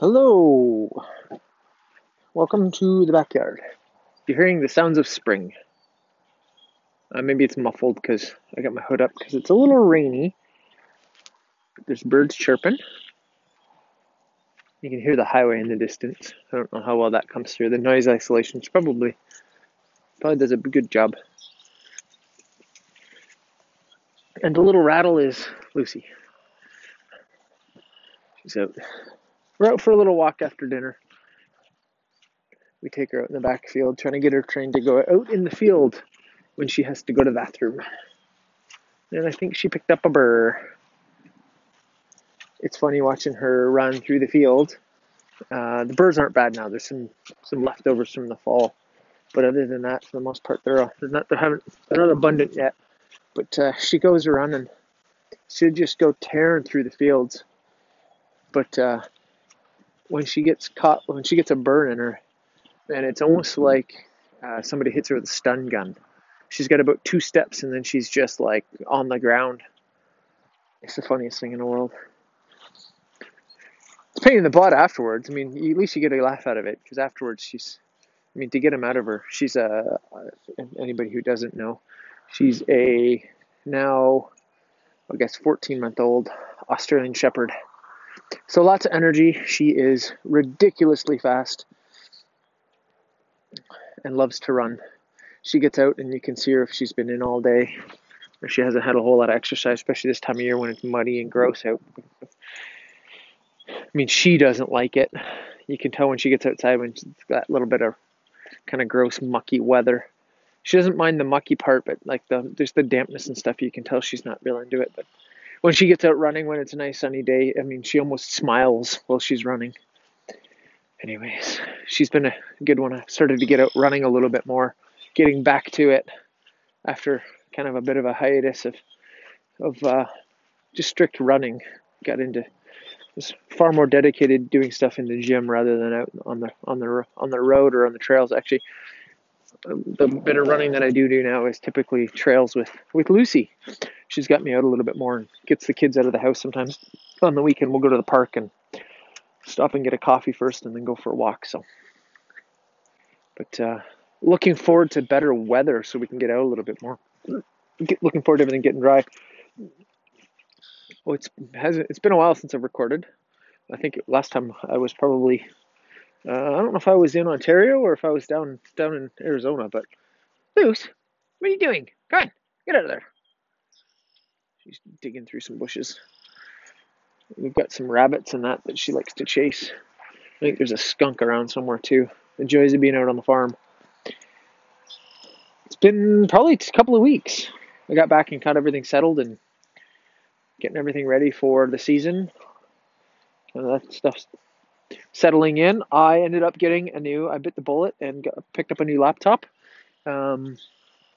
Hello, welcome to the backyard. You're hearing the sounds of spring. Maybe it's muffled because I got my hood up because it's a little rainy. There's birds chirping. You can hear the highway in the distance. I don't know how well that comes through. The noise isolation probably does a good job. And the little rattle is Lucy. She's out. We're out for a little walk after dinner. We take her out in the back field, trying to get her trained to go out in the field when she has to go to the bathroom. And I think she picked up a burr. It's funny watching her run through the field. The burrs aren't bad now. There's some leftovers from the fall. But other than that, for the most part, they're not abundant yet. But she goes running. She'll just go tearing through the fields. But when she gets caught, when she gets a burn in her, and it's almost like somebody hits her with a stun gun. She's got about two steps, and then she's just like on the ground. It's the funniest thing in the world. It's a pain in the butt afterwards. I mean, at least you get a laugh out of it, because afterwards to get him out of her, she's a, anybody who doesn't know, she's a now, I guess, 14-month-old Australian Shepherd. So lots of energy. She is ridiculously fast and loves to run. She gets out and you can see her if she's been in all day or she hasn't had a whole lot of exercise, especially this time of year when it's muddy and gross out. I mean, she doesn't like it. You can tell when she gets outside when it's that little bit of kind of gross, mucky weather. She doesn't mind the mucky part, but like there's the dampness and stuff. You can tell she's not real into it, but when she gets out running, when it's a nice sunny day, I mean, she almost smiles while she's running. Anyways, she's been a good one. I started to get out running a little bit more, getting back to it after kind of a bit of a hiatus of just strict running. Was far more dedicated doing stuff in the gym rather than out on the road or on the trails. Actually, the bit of running that I do now is typically trails with Lucy. She's got me out a little bit more and gets the kids out of the house sometimes. On the weekend, we'll go to the park and stop and get a coffee first and then go for a walk. So, but looking forward to better weather so we can get out a little bit more. Looking forward to everything getting dry. Oh, it's been a while since I've recorded. I think last time I was probably, I don't know if I was in Ontario or if I was down in Arizona, but Luce, what are you doing? Come on, get out of there. She's digging through some bushes. We've got some rabbits and that she likes to chase. I think there's a skunk around somewhere too. The joys of being out on the farm. It's been probably a couple of weeks. I got back and got everything settled and getting everything ready for the season. And that stuff's settling in. I ended up getting I bit the bullet and picked up a new laptop,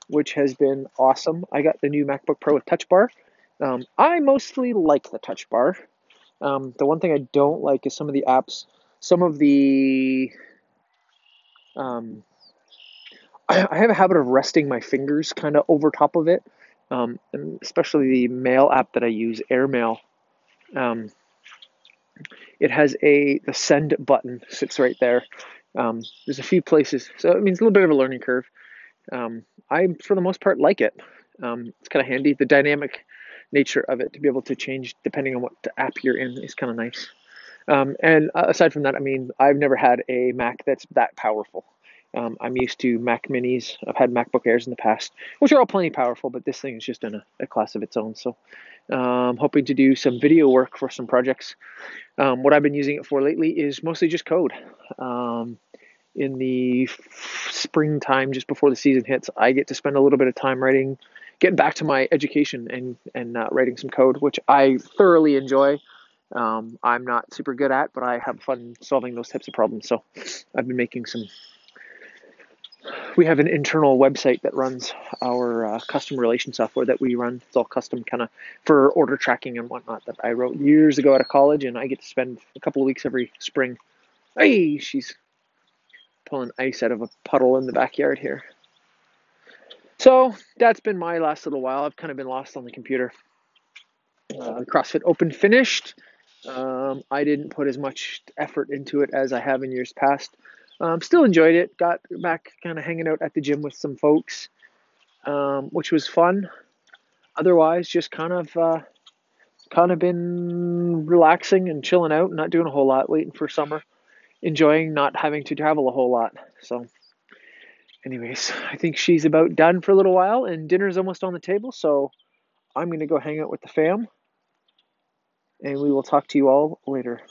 which has been awesome. I got the new MacBook Pro with Touch Bar. I mostly like the Touch Bar. The one thing I don't like is some of the apps. Some of the... I have a habit of resting my fingers kind of over top of it. And especially the mail app that I use, Airmail. It has the send button sits right there. There's a few places. So it means a little bit of a learning curve. I, for the most part, like it. It's kind of handy. The dynamic nature of it to be able to change depending on what app you're in is kind of nice. And aside from that, I mean, I've never had a Mac that's that powerful. I'm used to Mac minis. I've had MacBook Airs in the past, which are all plenty powerful, but this thing is just in a class of its own. So I'm hoping to do some video work for some projects. What I've been using it for lately is mostly just code. In the springtime, just before the season hits, I get to spend a little bit of time writing, getting back to my education and writing some code, which I thoroughly enjoy. I'm not super good at, but I have fun solving those types of problems. So I've been making some... We have an internal website that runs our customer relation software that we run. It's all custom kind of for order tracking and whatnot that I wrote years ago out of college, and I get to spend a couple of weeks every spring. Hey, she's pulling ice out of a puddle in the backyard here. So that's been my last little while. I've kind of been lost on the computer. CrossFit Open finished. I didn't put as much effort into it as I have in years past. Still enjoyed it. Got back kind of hanging out at the gym with some folks, which was fun. Otherwise, just kind of been relaxing and chilling out, not doing a whole lot, waiting for summer, enjoying not having to travel a whole lot. So anyways, I think she's about done for a little while and dinner's almost on the table. So I'm going to go hang out with the fam and we will talk to you all later.